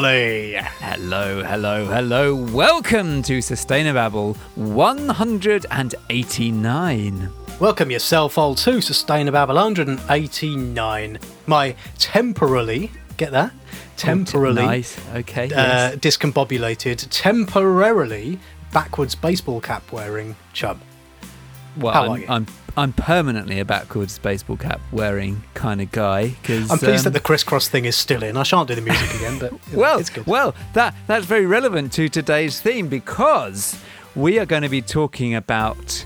Molly. Hello, hello, hello. Welcome to Sustainababble 189. Welcome yourself all to Sustainababble 189. My temporarily, get that? Temporarily. Nice. Okay. Yes. Discombobulated, temporarily backwards baseball cap wearing chub. Well, how are you? I'm permanently a backwards baseball cap wearing kind of guy. Cause, I'm pleased that the crisscross thing is still in. I shan't do the music again, but well, it's good. Well, that's very relevant to today's theme because we are going to be talking about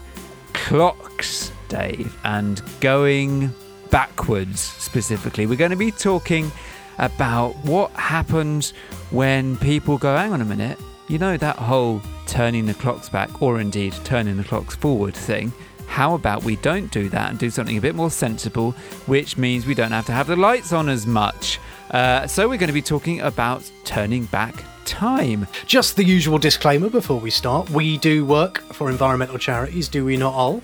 clocks, Dave, and going backwards specifically. We're going to be talking about what happens when people go, hang on a minute, you know, that whole turning the clocks back or indeed turning the clocks forward thing. How about we don't do that and do something a bit more sensible, which means we don't have to have the lights on as much. So we're going to be talking about turning back time. Just the usual disclaimer before we start. We do work for environmental charities, do we not all?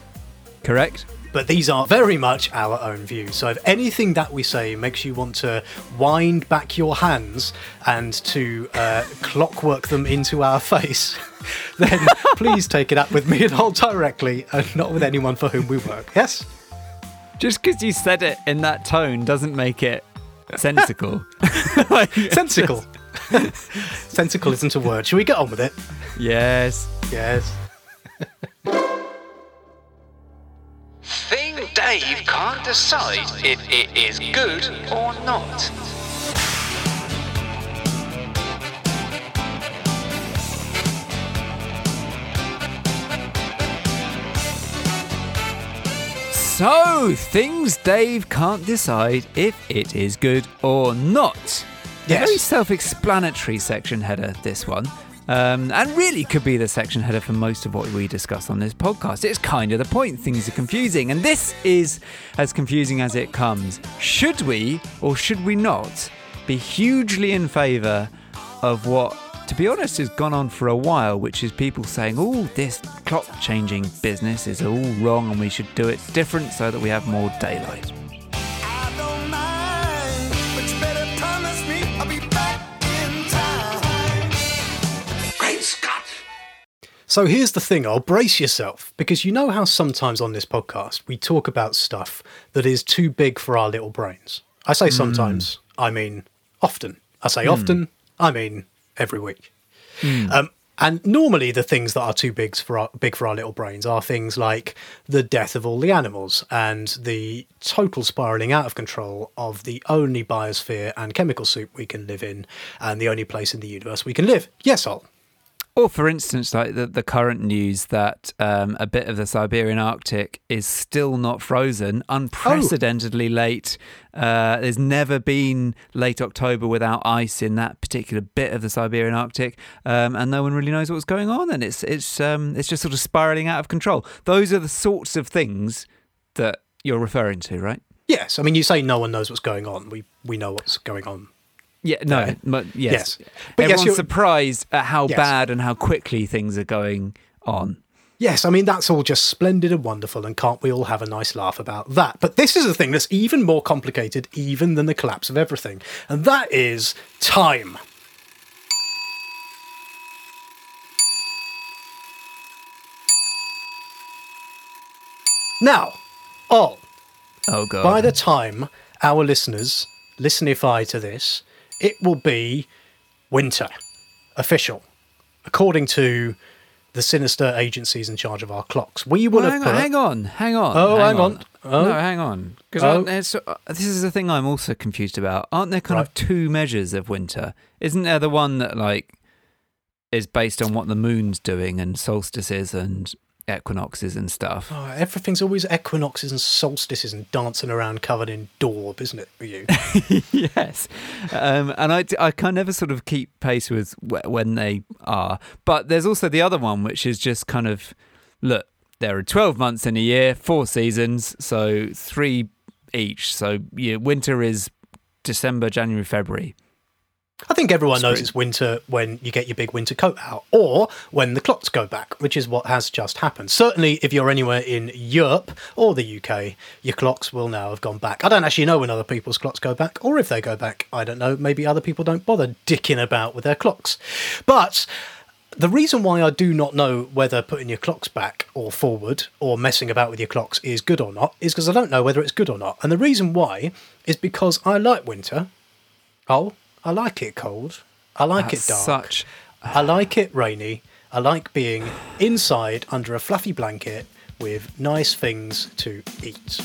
Correct. But these are very much our own views. So if anything that we say makes you want to wind back your hands and to clockwork them into our face, then please take it up with me and all directly and not with anyone for whom we work. Yes? Just because you said it in that tone doesn't make it sensical. Sensical. Sensical isn't a word. Shall we get on with it? Yes. Yes. Thing Dave can't decide if it is good or not. So, things Dave can't decide if it is good or not. Yes. A very self-explanatory section header, this one. And really could be the section header for most of what we discuss on this podcast. It's kind of the point. Things are confusing. And this is as confusing as it comes. Should we or should we not be hugely in favour of what, to be honest, has gone on for a while, which is people saying, oh, this clock-changing business is all wrong and we should do it different so that we have more daylight? So here's the thing, I'll brace yourself, because you know how sometimes on this podcast we talk about stuff that is too big for our little brains. I say sometimes, I mean often. I say often, I mean every week. And normally the things that are too big for our little brains are things like the death of all the animals and the total spiralling out of control of the only biosphere and chemical soup we can live in and the only place in the universe we can live. Yes, Ol. Or, for instance, like the current news that a bit of the Siberian Arctic is still not frozen, unprecedentedly late. There's never been late October without ice in that particular bit of the Siberian Arctic, and no one really knows what's going on, and it's just sort of spiralling out of control. Those are the sorts of things that you're referring to, right? Yes. I mean, you say no one knows what's going on. We know what's going on. Yeah, no, but yes. But everyone's surprised at how bad and how quickly things are going on. Yes, I mean, that's all just splendid and wonderful, and can't we all have a nice laugh about that? But this is a thing that's even more complicated even than the collapse of everything, and that is time. Now, God. By the time our listeners listenify to this, it will be winter, official, according to the sinister agencies in charge of our clocks. We will hang on. This is the thing I'm also confused about. Aren't there kind of two measures of winter? Isn't there the one that like is based on what the moon's doing and solstices and equinoxes and stuff? Oh, everything's always equinoxes and solstices and dancing around covered in daub, isn't it, for you? Yes. And I can never sort of keep pace with when they are. But there's also the other one, which is just kind of, look, there are 12 months in a year, 4 seasons, so 3 each. So winter is December, January, February. I think everyone knows it's winter when you get your big winter coat out, or when the clocks go back, which is what has just happened. Certainly, if you're anywhere in Europe or the UK, your clocks will now have gone back. I don't actually know when other people's clocks go back, or if they go back. I don't know. Maybe other people don't bother dicking about with their clocks. But the reason why I do not know whether putting your clocks back or forward or messing about with your clocks is good or not is because I don't know whether it's good or not. And the reason why is because I like winter. Oh, I like it cold. I like it dark. I like it rainy. I like being inside under a fluffy blanket with nice things to eat.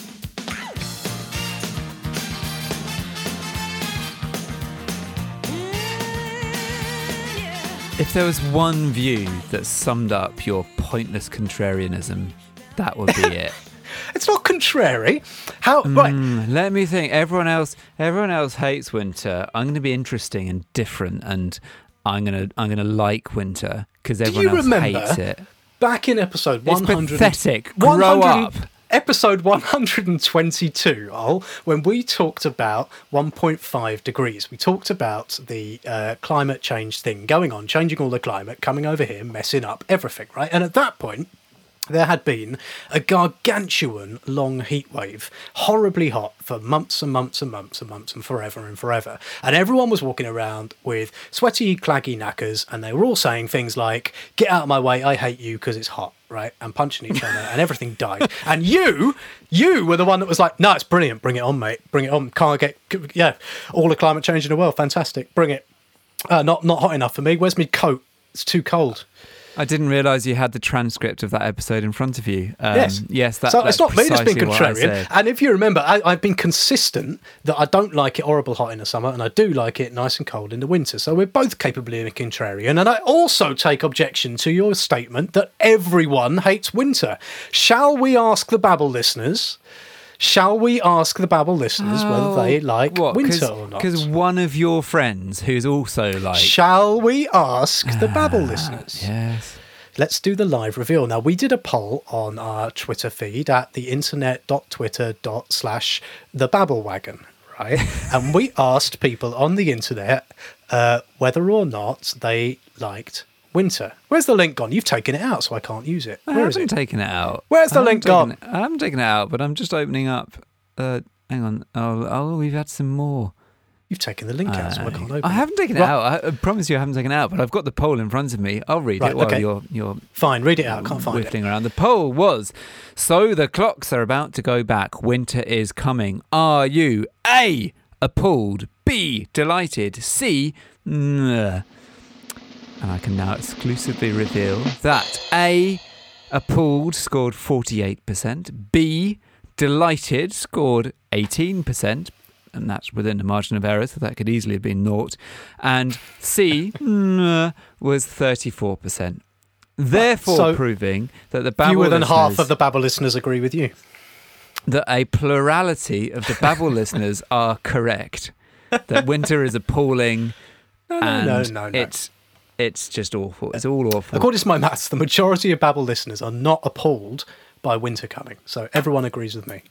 If there was one view that summed up your pointless contrarianism, that would be it. It's not contrary. How? Right. Let me think. Everyone else hates winter. I'm going to be interesting and different, and I'm going to like winter because everyone else hates it. Back in episode 100, it's pathetic. Grow up. Episode 122, when we talked about 1.5 degrees, we talked about the climate change thing going on, changing all the climate, coming over here, messing up everything, right? And at that point, there had been a gargantuan long heatwave, horribly hot for months and months and months and months and forever. And everyone was walking around with sweaty, claggy knackers, and they were all saying things like, "Get out of my way, I hate you because it's hot," right? And punching each other, and everything died. And you were the one that was like, "No, it's brilliant, bring it on, mate, bring it on. All the climate change in the world, fantastic, bring it. Not hot enough for me, where's my coat? It's too cold." I didn't realise you had the transcript of that episode in front of you. Yes, that's so it's not me that's been contrarian. And if you remember, I've been consistent that I don't like it horrible hot in the summer, and I do like it nice and cold in the winter. So we're both capably in a contrarian. And I also take objection to your statement that everyone hates winter. Shall we ask the Babble listeners? Whether they like winter or not? Because one of your friends who's also like... Shall we ask the Babble listeners? Yes. Let's do the live reveal. Now, we did a poll on our Twitter feed at theinternet.twitter.com/thebabblewagon, right? And we asked people on the internet whether or not they liked winter. Where's the link gone? You've taken it out, so I can't use it. Where is it? I haven't taken it out. Where's the link gone? I haven't taken it out, but I'm just opening up. Hang on. Oh, we've had some more. You've taken the link out, so I can't open it. I haven't taken it out. I promise you I haven't taken it out, but I've got the poll in front of me. I'll read it while you're... Fine, read it out. I can't find it. Whiffling around. The poll was, so the clocks are about to go back. Winter is coming. Are you A, appalled, B, delighted, C, And I can now exclusively reveal that A, appalled, scored 48%, B, delighted, scored 18%, and that's within the margin of error, so that could easily have been naught, and C was 34%. Therefore, so proving that the Babble listeners... Fewer than half of the Babble listeners agree with you. That a plurality of the Babble listeners are correct. That winter is appalling, no. It's just awful. It's all awful. According to my maths, the majority of Babble listeners are not appalled by winter coming. So everyone agrees with me.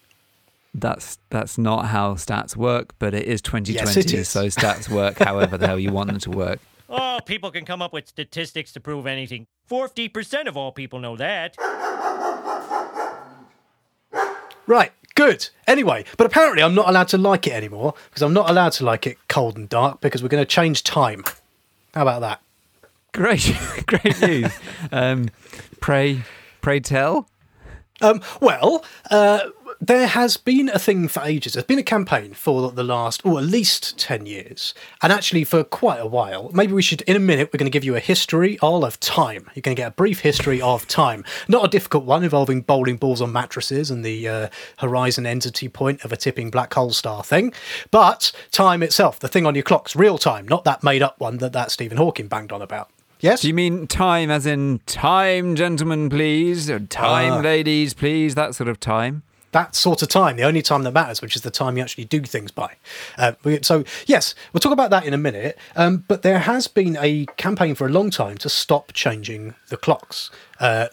That's not how stats work, but it is 2020, yes, it is. So stats work however the hell you want them to work. Oh, people can come up with statistics to prove anything. 40% of all people know that. Right. Good. Anyway, but apparently I'm not allowed to like it anymore because I'm not allowed to like it cold and dark because we're going to change time. How about that? Great news. Pray tell. There has been a thing for ages. There's been a campaign for the last, at least 10 years, and actually for quite a while. Maybe we should, in a minute, we're going to give you a history of time. You're going to get a brief history of time. Not a difficult one involving bowling balls on mattresses and the horizon entity point of a tipping black hole star thing, but time itself, the thing on your clocks, real time, not that made-up one that Stephen Hawking banged on about. Yes? Do you mean time as in time, gentlemen, please, or time, ladies, please, that sort of time? That sort of time, the only time that matters, which is the time you actually do things by. So, yes, we'll talk about that in a minute. But there has been a campaign for a long time to stop changing the clocks, or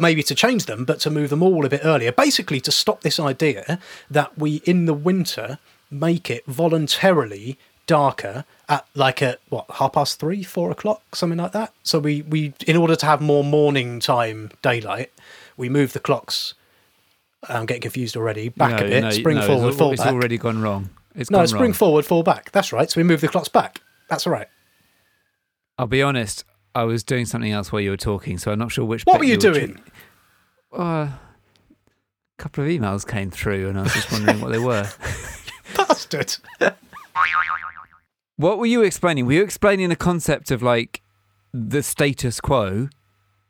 maybe to change them, but to move them all a bit earlier. Basically, to stop this idea that we, in the winter, make it voluntarily darker at like at what, 3:30, 4 o'clock, something like that. So we in order to have more morning time daylight, we move the clocks. I'm getting confused already. Spring forward, fall back. It's already gone wrong. Spring forward, fall back. That's right. So we move the clocks back. That's all right. I'll be honest. I was doing something else while you were talking, so I'm not sure which. What were you doing? A couple of emails came through, and I was just wondering what they were. Bastard. What were you explaining? Were you explaining the concept of like the status quo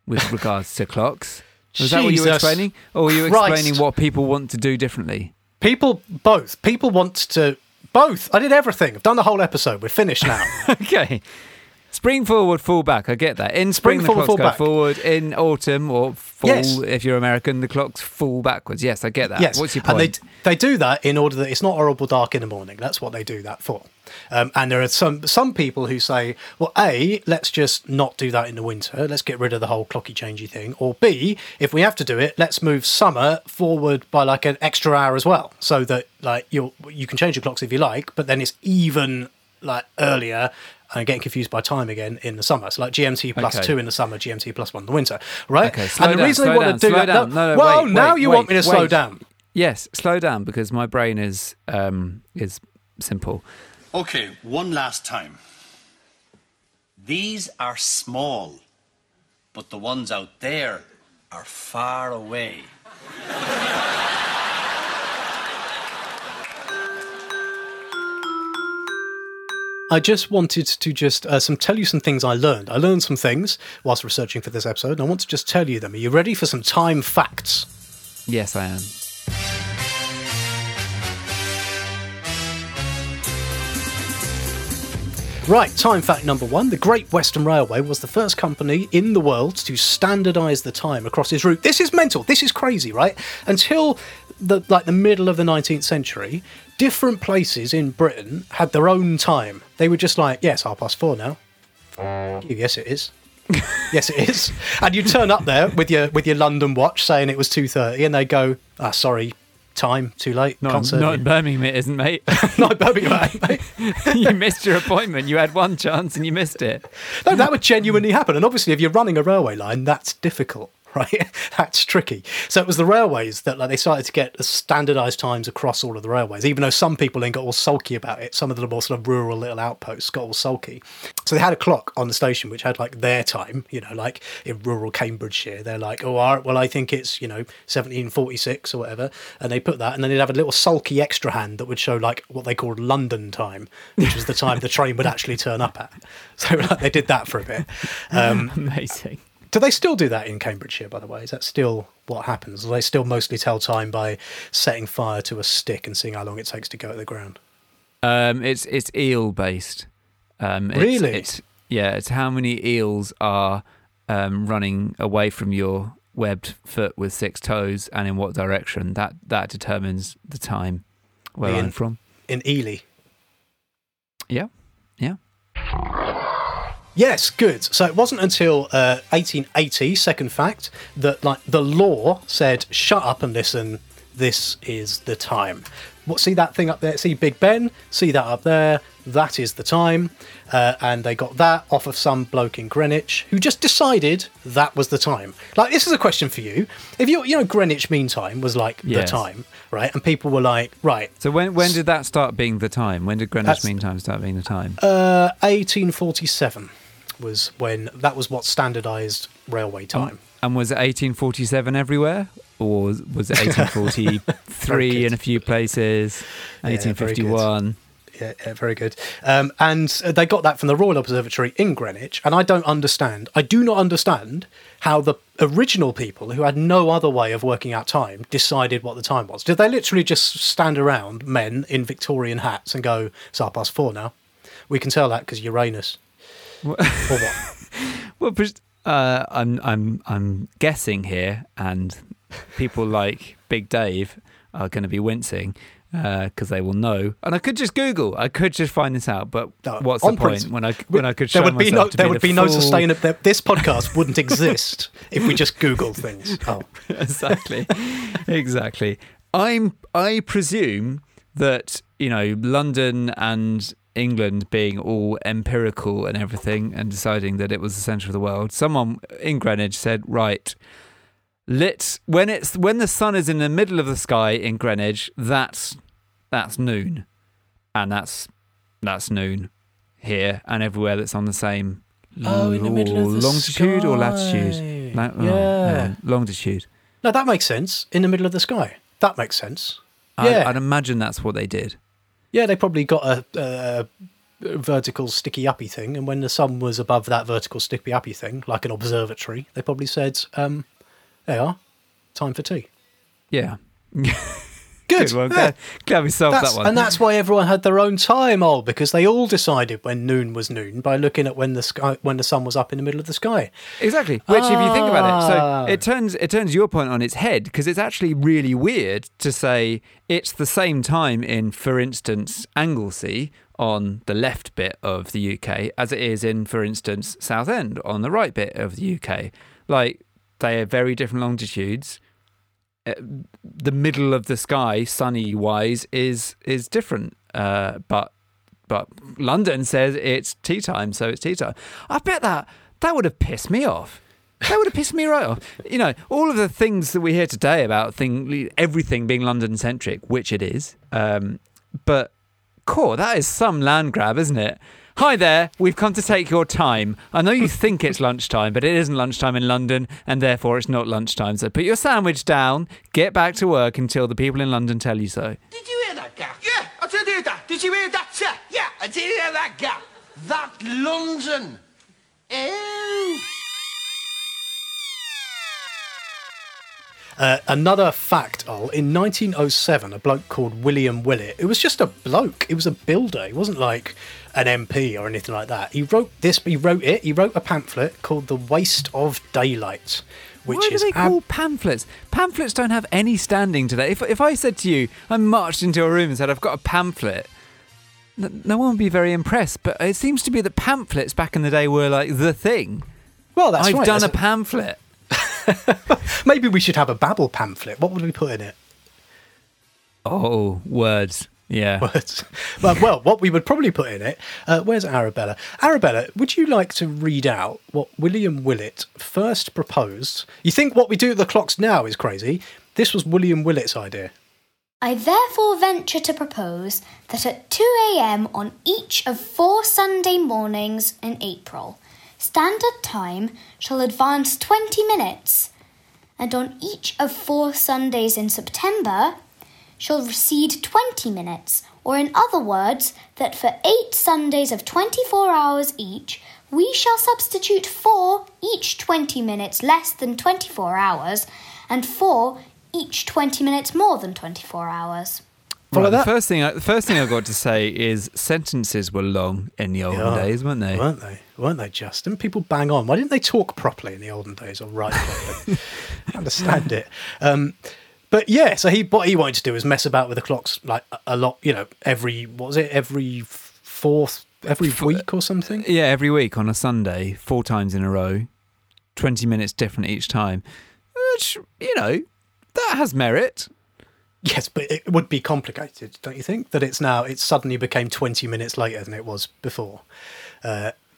with regards to clocks? Was that what you were explaining? Or were you explaining what people want to do differently? People want to both. I did everything. I've done the whole episode. We're finished now. Okay. Spring forward, fall back. I get that. In spring, the clocks go forward. In autumn or fall, if you're American, the clocks fall backwards. Yes, I get that. Yes. What's your point? And they do that in order that it's not horrible dark in the morning. That's what they do that for. And there are some people who say, well, A, let's just not do that in the winter. Let's get rid of the whole clocky changey thing. Or B, if we have to do it, let's move summer forward by like an extra hour as well, so that like you can change your clocks if you like, but then it's even like earlier. I'm getting confused by time again in the summer. So like GMT plus 2 in the summer, GMT plus 1 in the winter, right? Okay, and the reason they want to do that. Now you want me to slow down. Yes, slow down because my brain is simple. Okay, one last time. These are small, but the ones out there are far away. I just wanted to tell you some things I learned. I learned some things whilst researching for this episode, and I want to just tell you them. Are you ready for some time facts? Yes, I am. Right, time fact number one. The Great Western Railway was the first company in the world to standardise the time across its route. This is mental. This is crazy, right? Until the middle of the 19th century, different places in Britain had their own time. They were just like, yes, 4:30 now. Yes, it is. Yes, it is. And you turn up there with your London watch saying it was 2:30, and they go, sorry, time, too late. Not in Birmingham, it isn't, mate. Not in Birmingham, mate. You missed your appointment. You had one chance and you missed it. No, that would genuinely happen. And obviously, if you're running a railway line, that's difficult. Right, that's tricky. So it was the railways that they started to get standardised times across all of the railways, even though some people then got all sulky about it. Some of the more sort of rural little outposts got all sulky. So they had a clock on the station which had like their time, you know, like in rural Cambridgeshire. They're like, oh, all right, well, I think it's, you know, 1746 or whatever. And they put that, and then they'd have a little sulky extra hand that would show like what they called London time, which was the time the train would actually turn up at. So like, they did that for a bit. Amazing. Do they still do that in Cambridgeshire, by the way? Is that still what happens? Do they still mostly tell time by setting fire to a stick and seeing how long it takes to go to the ground? It's eel-based. Really? It's how many eels are running away from your webbed foot with 6 toes and in what direction. That determines the time I'm from. In Ely? Yeah. Yes, good. So it wasn't until 1880, second fact, that like the law said, shut up and listen, this is the time. See that thing up there? See Big Ben? See that up there? That is the time. And they got that off of some bloke in Greenwich who just decided that was the time. Like, this is a question for you. If you know, Greenwich Mean Time was like the time, right? And people were like, right. So when did that start being the time? When did Greenwich Mean Time start being the time? 1847. Was when that was what standardised railway time. And was it 1847 everywhere, or was it 1843 in a few places? 1851. Yeah, very good. And they got that from the Royal Observatory in Greenwich. And I do not understand how the original people who had no other way of working out time decided what the time was. Did they literally just stand around, men in Victorian hats, and go, it's 4:30 now? We can tell that because Uranus. Or what? Well, I'm guessing here, and people like Big Dave are going to be wincing because they will know. And I could just find this out. But what's the point when I could show myself? There would be no sustainable. This podcast wouldn't exist if we just Google things. Oh, exactly. I presume that, you know, London and England being all empirical and everything and deciding that it was the centre of the world, someone in Greenwich said, right, when the sun is in the middle of the sky in Greenwich, that's noon, and that's noon here and everywhere that's on the same in the middle of the longitude sky. Or latitude, longitude. No, that makes sense. In the middle of the sky, that makes sense. I'd imagine that's what they did. Yeah, they probably got a vertical sticky-uppy thing, and when the sun was above that vertical sticky-uppy thing, like an observatory, they probably said, there you are, time for tea. Yeah. Good. Well, glad we solved that one. And that's why everyone had their own time, because they all decided when noon was noon by looking at when the sun was up in the middle of the sky. Exactly. Which, if you think about it, so it turns your point on its head, because it's actually really weird to say it's the same time in, for instance, Anglesey on the left bit of the UK as it is in, for instance, Southend on the right bit of the UK. Like, they are very different longitudes. The middle of the sky, sunny-wise, is different. But London says it's tea time, so it's tea time. I bet that would have pissed me off. That would have pissed me right off. You know, all of the things that we hear today about everything being London-centric, which it is. But, cool, that is some land grab, isn't it? Hi there, we've come to take your time. I know you think it's lunchtime, but it isn't lunchtime in London, and therefore it's not lunchtime. So put your sandwich down, get back to work until the people in London tell you so. Did you hear that, Gaff? Yeah, I did hear that. Did you hear that, sir? Yeah, I did hear that, Gaff. That London. Ew. Another fact, in 1907, a bloke called William Willett, it was just a bloke, it was a builder, he wasn't like an MP or anything like that. He wrote a pamphlet called The Waste of Daylight, which is... Why do they call pamphlets? Pamphlets don't have any standing today. If I said to you, I marched into a room and said, I've got a pamphlet, no one would be very impressed, but it seems to be that pamphlets back in the day were like the thing. Well, that's right. I've done a pamphlet. Maybe we should have a Babble pamphlet. What would we put in it? Oh, words. Yeah. Words. Well, what we would probably put in it... where's Arabella? Arabella, would you like to read out what William Willett first proposed? You think what we do at the clocks now is crazy. This was William Willett's idea. I therefore venture to propose that at 2 a.m. on each of 4 Sunday mornings in April... Standard Time shall advance 20 minutes, and on each of 4 Sundays in September shall recede 20 minutes, or in other words, that for 8 Sundays of 24 hours each, we shall substitute 4 each 20 minutes less than 24 hours, and 4 each 20 minutes more than 24 hours. Right, the first thing I've got to say is sentences were long in the olden days, weren't they? Weren't they just? Didn't people bang on? Why didn't they talk properly in the olden days or write properly? I understand it. But yeah, so what he wanted to do was mess about with the clocks like a lot, you know, every week or something? Yeah, every week on a Sunday, 4 times in a row, 20 minutes different each time, which, you know, that has merit. Yes, but it would be complicated, don't you think? That it suddenly became 20 minutes later than it was before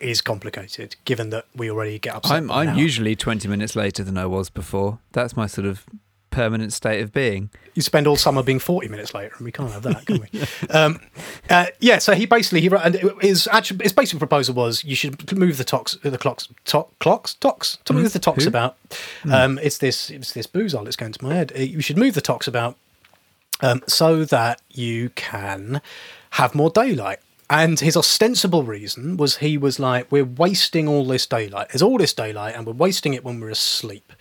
is complicated, given that we already get upset. I'm usually 20 minutes later than I was before. That's my sort of permanent state of being. You spend all summer being 40 minutes later, and we can't have that, can we? So he wrote, and his basic proposal was you should move the clocks about. It's this boozle that's going to my head. You should move the clocks about. So that you can have more daylight. And his ostensible reason was he was like, we're wasting all this daylight. There's all this daylight and we're wasting it when we're asleep.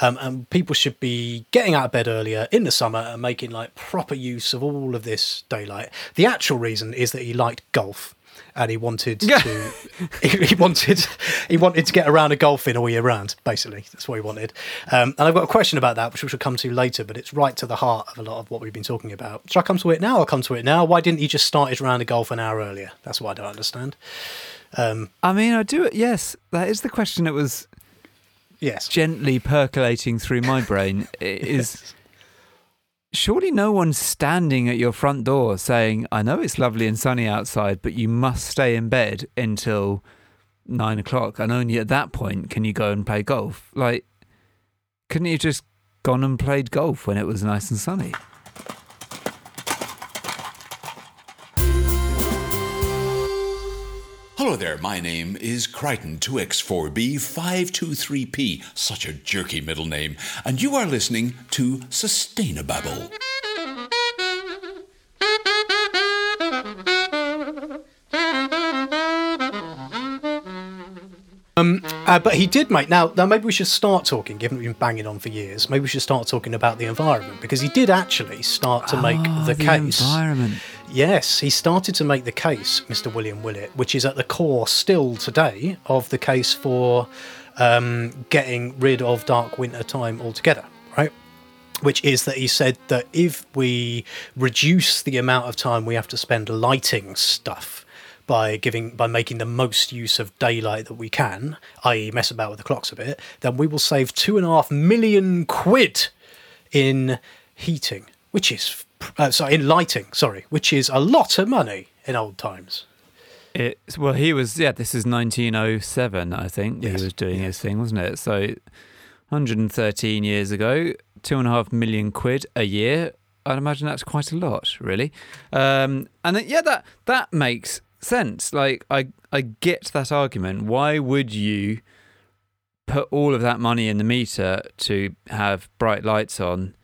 And people should be getting out of bed earlier in the summer and making like proper use of all of this daylight. The actual reason is that he liked golf. And he wanted to he wanted to get a round of golf in all year round, basically. That's what he wanted. And I've got a question about that, which we shall come to later, but it's right to the heart of a lot of what we've been talking about. Shall I come to it now? I'll come to it now. Why didn't he just start his round of golf an hour earlier? That's what I don't understand. I do. Yes, that is the question that was gently percolating through my brain. It is... surely no one's standing at your front door saying, I know it's lovely and sunny outside, but you must stay in bed until 9 o'clock, and only at that point can you go and play golf. Like, couldn't you just gone and played golf when it was nice and sunny? Hello there, my name is Crichton 2X4B523P, such a jerky middle name, and you are listening to Sustainababble. But he did make... Now, maybe we should start talking, given we've been banging on for years, maybe we should start talking about the environment, because he did actually start to make the case. Environment. Yes, he started to make the case, Mr. William Willett, which is at the core still today of the case for getting rid of dark winter time altogether, right? Which is that he said that if we reduce the amount of time we have to spend lighting stuff, by making the most use of daylight that we can, i.e. mess about with the clocks a bit, then we will save £2.5 million in heating, which is, in lighting, which is a lot of money in old times. This is 1907, I think, yes. He was doing his thing, wasn't it? So 113 years ago, £2.5 million a year, I'd imagine that's quite a lot, really. That makes sense. Like, I get that argument. Why would you put all of that money in the meter to have bright lights on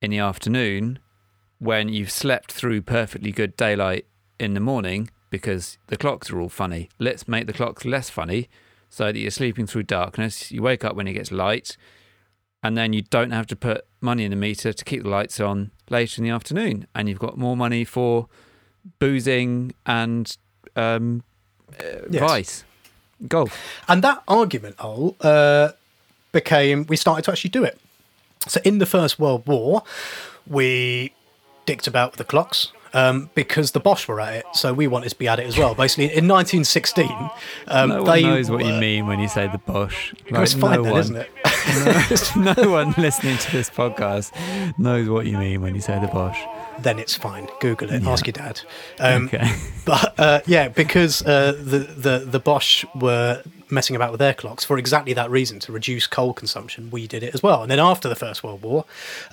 in the afternoon when you've slept through perfectly good daylight in the morning because the clocks are all funny? Let's make the clocks less funny so that you're sleeping through darkness, you wake up when it gets light, and then you don't have to put money in the meter to keep the lights on later in the afternoon, and you've got more money for boozing and vice, golf. And that argument, we started to actually do it. So in the First World War, we dicked about with the clocks because the Bosch were at it, so we wanted to be at it as well. Basically, in 1916... no one knows what you mean when you say the Bosch. Like, it's fine then, isn't it? No one listening to this podcast knows what you mean when you say the Bosch. Then it's fine. Google it. Yeah. Ask your dad. Okay. But because the Bosch were messing about with their clocks for exactly that reason, to reduce coal consumption, we did it as well. And then after the First World War,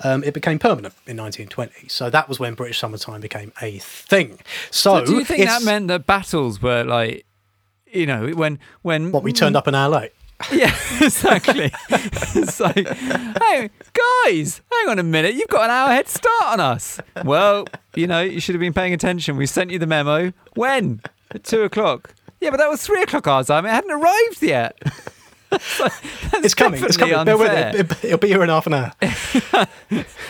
it became permanent in 1920. So that was when British summertime became a thing. So do you think that meant that battles were like, you know, when we turned up an hour late? Yeah, exactly. It's like, hey, guys, hang on a minute. You've got an hour head start on us. Well, you know, you should have been paying attention. We sent you the memo. When? At 2 o'clock. Yeah, but that was 3 o'clock our time. It hadn't arrived yet. It's coming. It'll be here in half an hour.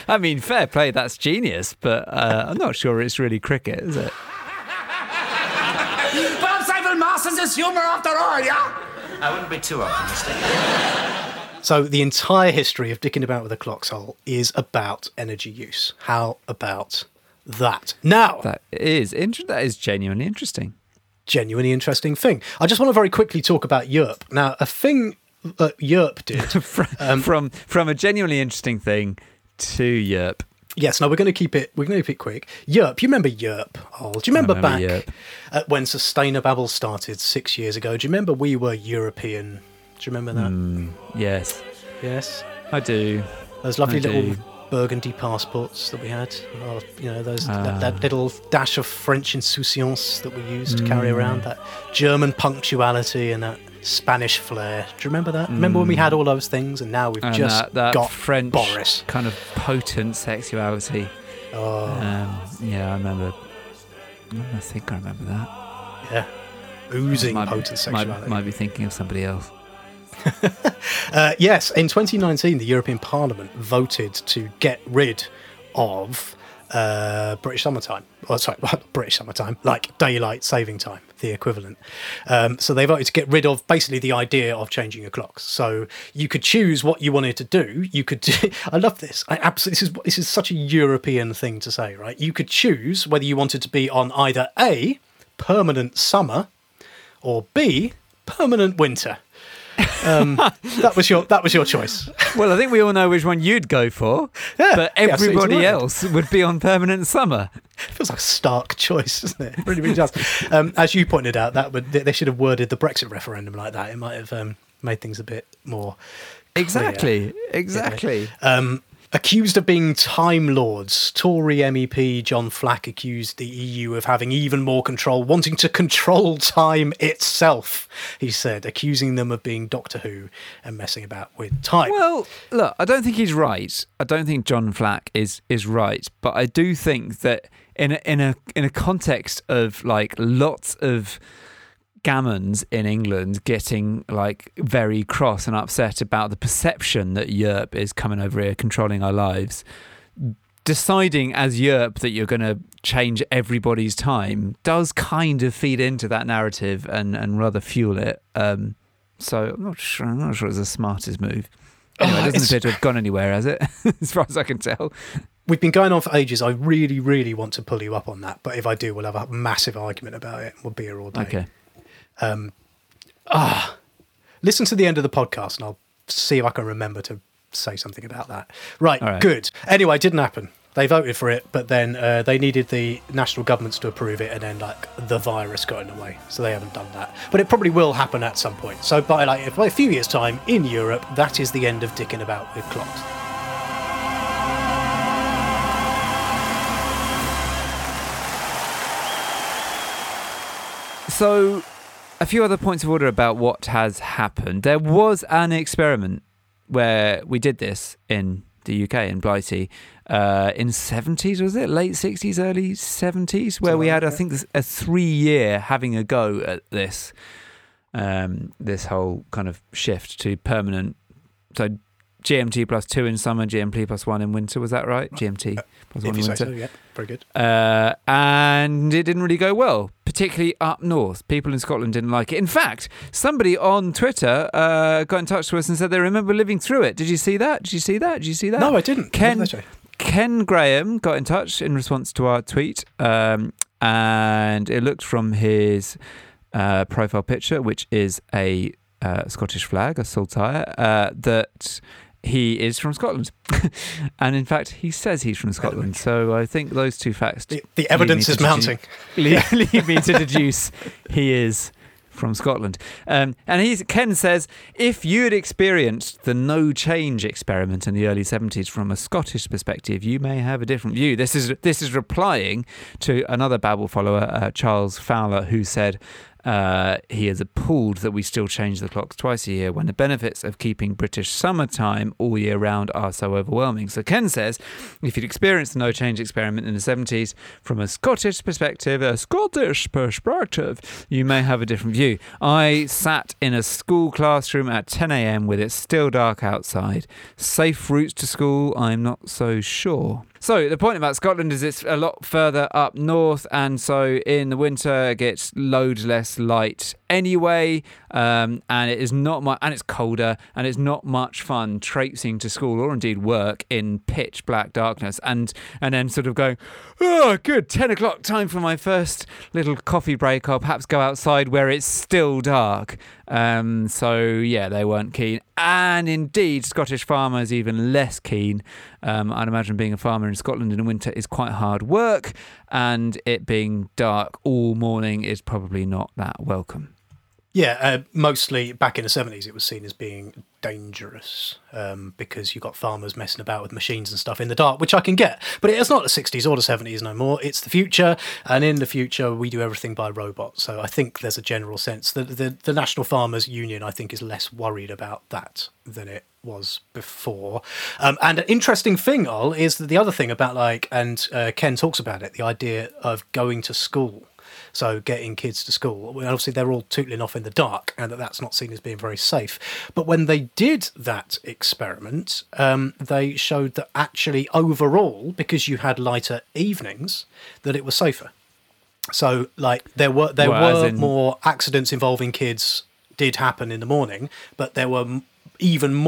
I mean, fair play. That's genius. But I'm not sure it's really cricket, is it? Perhaps I will master this humour after all, yeah? I wouldn't be too optimistic. So the entire history of dicking about with a clock's hole is about energy use. How about that? Now... That is genuinely interesting. Genuinely interesting thing. I just want to very quickly talk about Europe. Now, a thing that Europe did... from a genuinely interesting thing to Europe. Yes, now we're going to keep it quick. Yerp, you remember Yerp? Oh, do you remember back when Sustainababble started 6 years ago? Do you remember we were European? Do you remember that? Yes. Yes? I do. Those lovely little burgundy passports that we had. Or, you know, those that little dash of French insouciance that we used to carry around, that German punctuality and that Spanish flair. Do you remember that? Remember when we had all those things, and now we've just got French Boris. Kind of potent sexuality. Oh, yeah, I remember. I think I remember that. Yeah, oozing potent sexuality. Might be thinking of somebody else. Yes, in 2019, the European Parliament voted to get rid of British summertime. Oh, sorry, British summertime, like daylight saving time, the equivalent. So they voted to get rid of basically the idea of changing your clocks. So you could choose what you wanted to do. You could. I love this. This is such a European thing to say, right? You could choose whether you wanted to be on either A, permanent summer, or B, permanent winter. That was your choice. Well, I think we all know which one you'd go for, but everybody else would be on permanent summer. It feels like a stark choice, doesn't it? It really, really does. As you pointed out, they should have worded the Brexit referendum like that. It might have made things a bit more clear. Exactly. Accused of being Time Lords, Tory MEP John Flack accused the EU of having even more control, wanting to control time itself, he said, accusing them of being Doctor Who and messing about with time. Well, look, I don't think he's right. I don't think John Flack is right. But I do think that in a context of, like, lots of gammons in England getting, like, very cross and upset about the perception that Europe is coming over here controlling our lives, deciding as Europe that you're going to change everybody's time does kind of feed into that narrative and rather fuel it. So I'm not sure it's the smartest move. Anyway, it doesn't appear to have gone anywhere, has it? As far as I can tell. We've been going on for ages. I really, really want to pull you up on that, but if I do, we'll have a massive argument about it. We'll be here all day. Okay. Listen to the end of the podcast and I'll see if I can remember to say something about that. Right. Good. Anyway, it didn't happen. They voted for it, but then they needed the national governments to approve it, and then, like, the virus got in the way, so they haven't done that. But it probably will happen at some point. So by a few years' time in Europe, that is the end of dicking about with clocks. So, a few other points of order about what has happened. There was an experiment where we did this in the UK, in Blighty, in the 70s, was it? Late 60s, early 70s, where we had, I think, a 3-year having a go at this, this whole kind of shift to permanent. So, GMT plus 2 in summer, GMT plus 1 in winter. Was that right? GMT plus 1 in winter. So, yeah, very good. And it didn't really go well, particularly up north. People in Scotland didn't like it. In fact, somebody on Twitter got in touch with us and said they remember living through it. Did you see that? No, I didn't. Ken Graham got in touch in response to our tweet. And it looked from his profile picture, which is a Scottish flag, a saltire, that... He is from Scotland. And in fact, he says he's from Scotland. So I think those two facts... The evidence is mounting. Lead me to deduce he is from Scotland. And Ken says, if you'd experienced the no change experiment in the early 70s from a Scottish perspective, you may have a different view. This is replying to another Babble follower, Charles Fowler, who said... he is appalled that we still change the clocks twice a year when the benefits of keeping British summertime all year round are so overwhelming. So Ken says, if you'd experienced the no-change experiment in the 70s, from a Scottish perspective, you may have a different view. I sat in a school classroom at 10 a.m. with it still dark outside. Safe routes to school? I'm not so sure. So the point about Scotland is it's a lot further up north, and so in the winter it gets loads less light anyway, and it is not much, and it's colder, and it's not much fun traipsing to school or indeed work in pitch black darkness, and then sort of going, oh, good, 10 o'clock, time for my first little coffee break. I'll perhaps go outside where it's still dark. So yeah, they weren't keen, and indeed Scottish farmers even less keen. I'd imagine being a farmer in Scotland in the winter is quite hard work, and it being dark all morning is probably not that welcome. Yeah, mostly back in the 70s it was seen as being dangerous, because you got farmers messing about with machines and stuff in the dark, which I can get. But it's not the 60s or the 70s no more. It's the future, and in the future we do everything by robot. So I think there's a general sense that the National Farmers Union, I think, is less worried about that than it was before. And an interesting thing, Ol, is that the other thing about, like, and Ken talks about it, the idea of going to school. So getting kids to school, obviously they're all tootling off in the dark, and that's not seen as being very safe. But when they did that experiment, they showed that actually overall, because you had lighter evenings, that it was safer. So, like, there were more accidents involving kids did happen in the morning, but there were even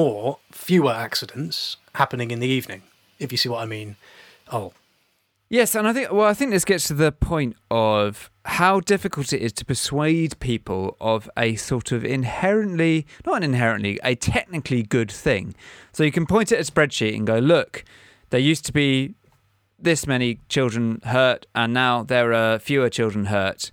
fewer accidents happening in the evening, if you see what I mean. Oh. Yes, and I think this gets to the point of how difficult it is to persuade people of a sort of a technically good thing. So you can point at a spreadsheet and go, look, there used to be this many children hurt, and now there are fewer children hurt,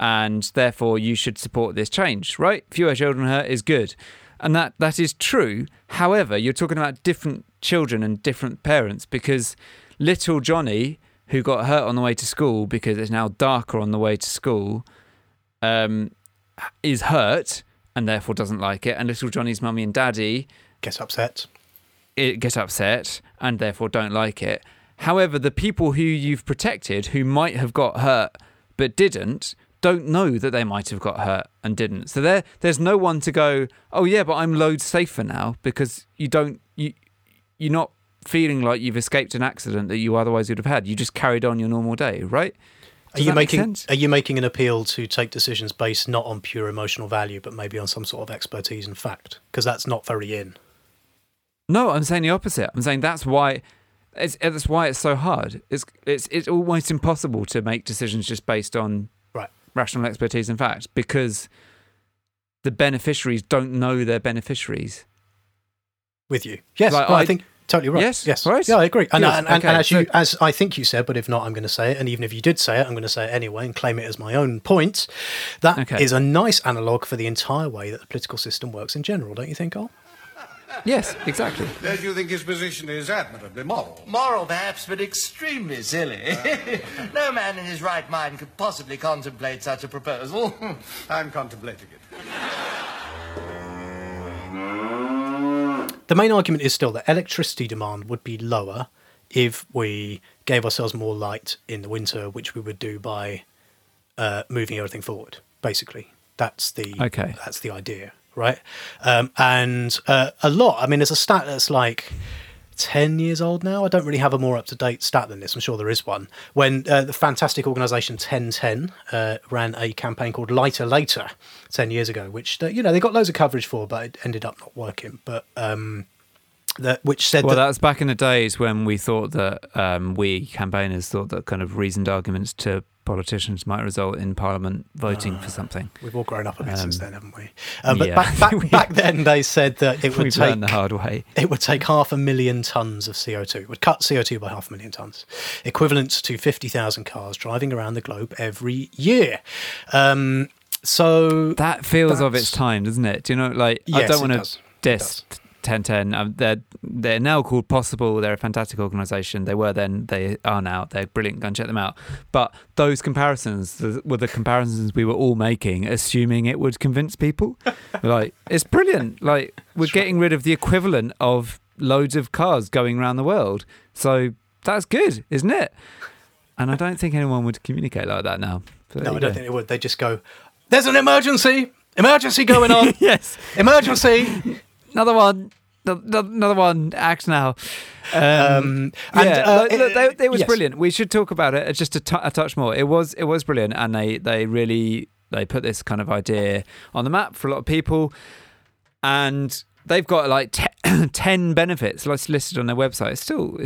and therefore you should support this change, right? Fewer children hurt is good. And that is true. However, you're talking about different children and different parents, because little Johnny, who got hurt on the way to school because it's now darker on the way to school, is hurt and therefore doesn't like it. And little Johnny's mummy and daddy get upset and therefore don't like it. However, the people who you've protected who might have got hurt but didn't don't know that they might have got hurt and didn't. So there's no one to go, oh yeah, but I'm loads safer now, because you're not feeling like you've escaped an accident that you otherwise would have had. You just carried on your normal day, right? Are you making an appeal to take decisions based not on pure emotional value, but maybe on some sort of expertise and fact? Because that's not very in. No, I'm saying the opposite. I'm saying that's why it's so hard. It's almost impossible to make decisions just based on rational expertise and fact, because the beneficiaries don't know they're beneficiaries. With you, yes, like, well, I think. Totally right. Yes. Right. Yeah, I agree. And as I think you said, but if not, I'm going to say it. And even if you did say it, I'm going to say it anyway and claim it as my own point. That is a nice analogue for the entire way that the political system works in general, don't you think, Cole? Yes, exactly. Don't you think his position is admirably moral? Moral, perhaps, but extremely silly. No man in his right mind could possibly contemplate such a proposal. I'm contemplating it. The main argument is still that electricity demand would be lower if we gave ourselves more light in the winter, which we would do by moving everything forward, basically. That's the idea, right? A lot. I mean, there's a stat that's like 10 years old now. I don't really have a more up-to-date stat than this. I'm sure there is one. When the fantastic organisation 1010 ran a campaign called Lighter Later 10 years ago, which they got loads of coverage for, but it ended up not working. But that was back in the days when we thought that we campaigners thought that kind of reasoned arguments to politicians might result in Parliament voting for something. We've all grown up a bit since then, haven't we? Back then, they said that it would take the hard way. It would take 500,000 tons of CO2. It would cut CO2 by 500,000 tons, equivalent to 50,000 cars driving around the globe every year. So that feels of its time, doesn't it? Do you know? Like, yes, I don't want to diss 1010. They're now called Possible. They're a fantastic organisation. They were then. They are now. They're brilliant. Go and check them out. But those comparisons were the comparisons we were all making, assuming it would convince people. Like, it's brilliant. Like, we're getting rid of the equivalent of loads of cars going around the world. So that's good, isn't it? And I don't think anyone would communicate like that now. No, I don't think they would. They just go, "There's an emergency. Emergency going on." Yes. Emergency. Another one, act now. It was brilliant. We should talk about it just a touch more. It was brilliant, and they really put this kind of idea on the map for a lot of people, and they've got like 10 benefits listed on their website. It's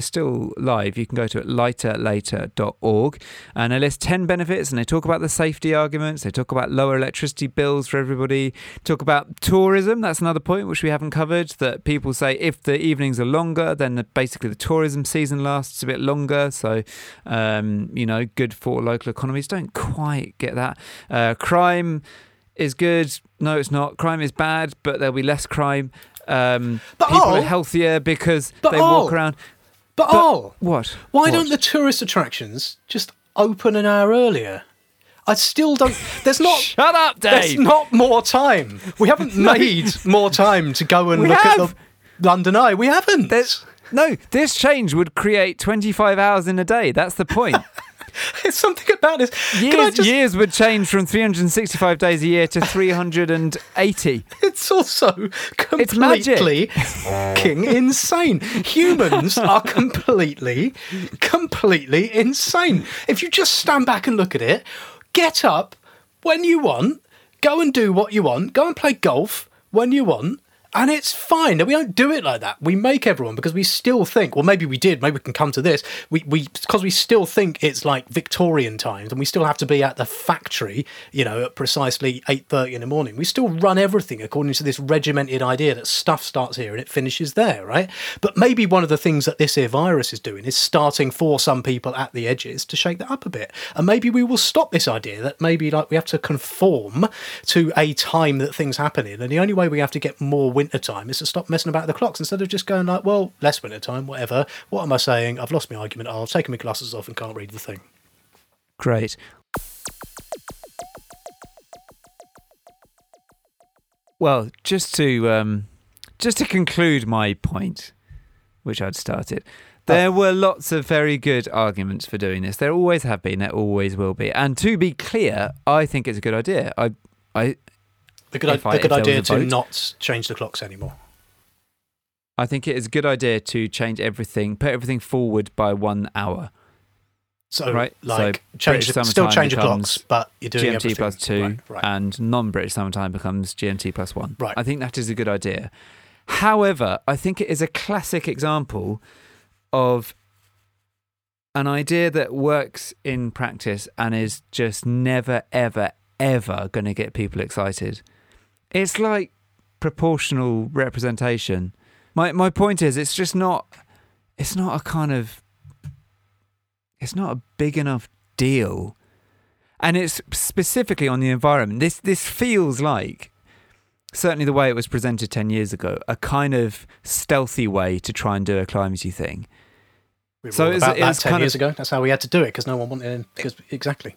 still live. You can go to it, lighterlater.org, and they list 10 benefits, and they talk about the safety arguments. They talk about lower electricity bills for everybody. Talk about tourism. That's another point which we haven't covered, that people say if the evenings are longer, then basically the tourism season lasts a bit longer. So, good for local economies. Don't quite get that. Crime is good. No, it's not. Crime is bad, but there'll be less crime. People are healthier because they walk around. What? Why don't the tourist attractions just open an hour earlier? I still don't. There's not. Shut up, Dave. There's not more time. We haven't made more time to go and look at the London Eye. We haven't. This change would create 25 hours in a day. That's the point. It's something about this. Years would change from 365 days a year to 380. It's also completely fucking insane. Humans are completely insane. If you just stand back and look at it, get up when you want, go and do what you want, go and play golf when you want, And it's fine. We don't do it like that. We make everyone, because we still think, well, maybe we did, maybe we can come to this. Because we still think it's like Victorian times, and we still have to be at the factory, you know, at precisely 8:30 in the morning. We still run everything according to this regimented idea that stuff starts here and it finishes there, right? But maybe one of the things that this here virus is doing is starting for some people at the edges to shake that up a bit. And maybe we will stop this idea that maybe like we have to conform to a time that things happen in. And the only way we have to get more wintertime is to stop messing about the clocks, instead of just going like, well, less wintertime, whatever. What am I saying? I've lost my argument. I've taken my glasses off and can't read the thing. Great. Well, just to conclude my point, which I'd started, there were lots of very good arguments for doing this. There always have been. There always will be. And to be clear, I think it's a good idea. It's a good idea to not change the clocks anymore. I think it is a good idea to change everything, put everything forward by 1 hour. So, right? Change the clocks, but you're doing GMT everything. +2, right. And non-British summertime becomes GMT +1. Right. I think that is a good idea. However, I think it is a classic example of an idea that works in practice and is just never, ever, ever going to get people excited. It's like proportional representation. My point is, it's not a big enough deal, and it's specifically on the environment. This feels like, certainly the way it was presented 10 years ago, a kind of stealthy way to try and do a climacy thing. It was 10 years ago. That's how we had to do it, because no one wanted it. Exactly.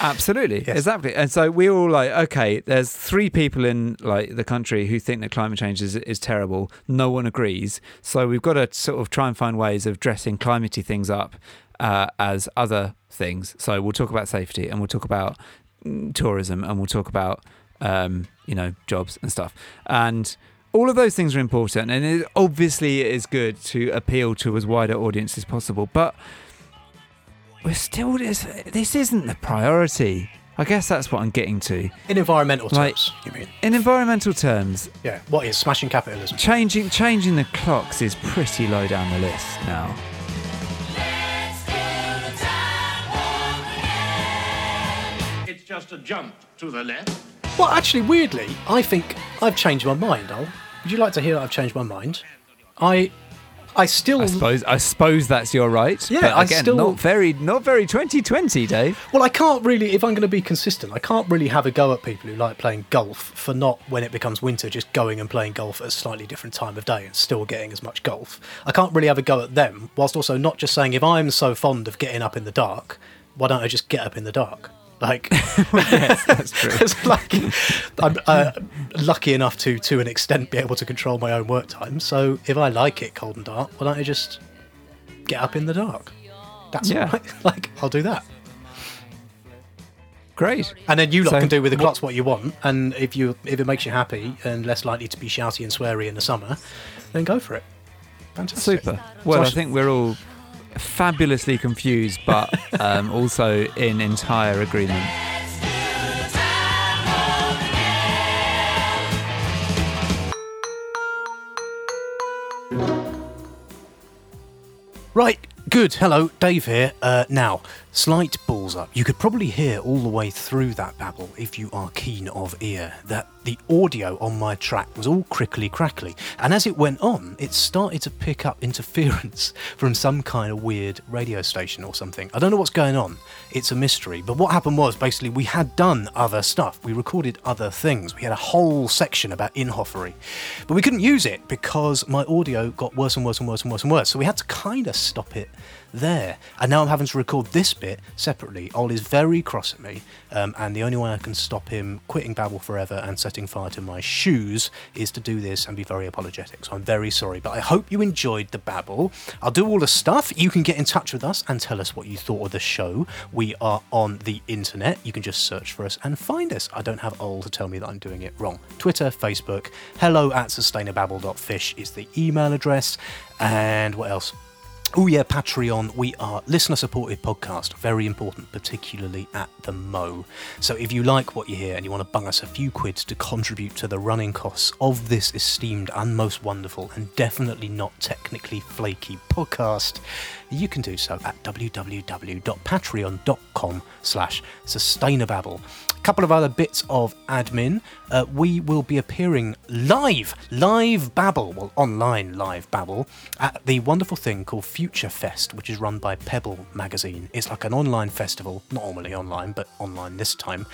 And so we were all like, okay, there's 3 people in like the country who think that climate change is terrible. No one agrees. So we've got to sort of try and find ways of dressing climatey things up as other things. So we'll talk about safety, and we'll talk about tourism, and we'll talk about jobs and stuff. And all of those things are important, and it is good to appeal to as wide an audience as possible, but we're still this isn't the priority. I guess that's what I'm getting to. In environmental terms, you mean? In environmental terms. Yeah, what is smashing capitalism? Changing the clocks is pretty low down the list now. It's just a jump to the left. Well, actually, weirdly, I think I've changed my mind. Would you like to hear that I've changed my mind? I suppose that's your right. Yeah, but again, not very 2020, Dave. Well, I can't really, if I'm going to be consistent, I can't really have a go at people who like playing golf for not, when it becomes winter, just going and playing golf at a slightly different time of day and still getting as much golf. I can't really have a go at them, whilst also not just saying, if I'm so fond of getting up in the dark, why don't I just get up in the dark? Like, yes, that's true. It's like, I'm lucky enough to an extent, be able to control my own work time. So if I like it cold and dark, why don't I just get up in the dark? That's right. Like, I'll do that. Great. And then you lot can do with the clocks what you want. And if it makes you happy and less likely to be shouty and sweary in the summer, then go for it. Fantastic. Super. Well, I think we're all fabulously confused, but also in entire agreement. Right, good. Hello, Dave here. Now, slight balls up. You could probably hear all the way through that babble, if you are keen of ear, that the audio on my track was all crickly-crackly, and as it went on, it started to pick up interference from some kind of weird radio station or something. I don't know what's going on. It's a mystery. But what happened was, basically, we had done other stuff. We recorded other things. We had a whole section about Inhofery. But we couldn't use it because my audio got worse and worse and worse and worse and worse, so we had to kind of stop it there. And now I'm having to record this bit separately. Ol is very cross at me, and the only way I can stop him quitting Babble forever and setting fire to my shoes is to do this and be very apologetic. So I'm very sorry, but I hope you enjoyed the Babble. I'll do all the stuff. You can get in touch with us and tell us what you thought of the show. We are on the internet. You can just search for us and find us. I don't have Ol to tell me that I'm doing it wrong. Twitter, Facebook, hello@sustainababble.fish is the email address. And what else? Oh yeah, Patreon. We are listener-supported podcast. Very important, particularly at the mo. So if you like what you hear and you want to bung us a few quids to contribute to the running costs of this esteemed and most wonderful and definitely not technically flaky podcast, you can do so at www.patreon.com/Sustainababble. A couple of other bits of admin. We will be appearing online live babble, at the wonderful thing called Future Fest, which is run by Pebble Magazine. It's like an online festival, not normally online, but online this time,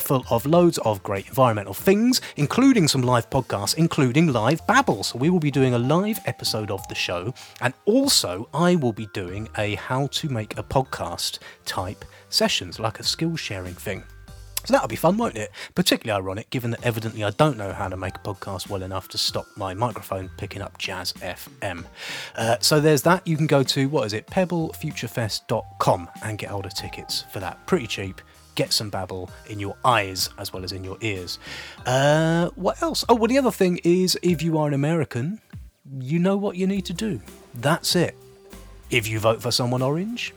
full of loads of great environmental things, including some live podcasts, including live babble. So we will be doing a live episode of the show, and also I will be doing a how to make a podcast type sessions, like a skill sharing thing. So that'll be fun, won't it? Particularly ironic, given that evidently I don't know how to make a podcast well enough to stop my microphone picking up Jazz FM. So there's that. You can go to, pebblefuturefest.com and get hold of tickets for that. Pretty cheap. Get some babble in your eyes as well as in your ears. What else? Oh, well, the other thing is, if you are an American, you know what you need to do. That's it. If you vote for someone orange,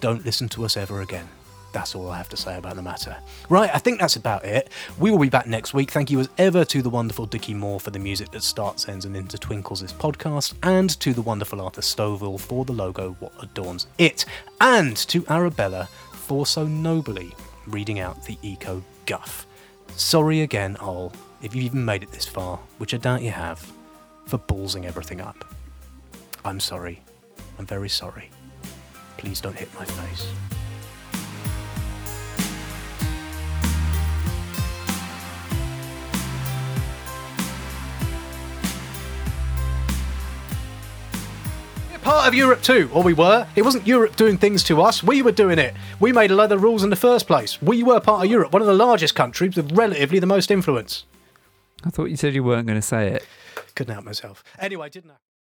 don't listen to us ever again. That's all I have to say about the matter. Right, I think that's about it. We will be back next week. Thank you as ever to the wonderful Dickie Moore for the music that starts, ends and intertwinkles this podcast, and to the wonderful Arthur Stovall for the logo what adorns it, and to Arabella for so nobly reading out the eco guff. Sorry again, Ol, if you even made it this far, which I doubt you have, for ballsing everything up. I'm sorry. I'm very sorry. Please don't hit my face. Part of Europe too, or we were. It wasn't Europe doing things to us, we were doing it. We made a lot of the rules in the first place. We were part of Europe, one of the largest countries with relatively the most influence. I thought you said you weren't going to say it. Couldn't help myself. Anyway, didn't I?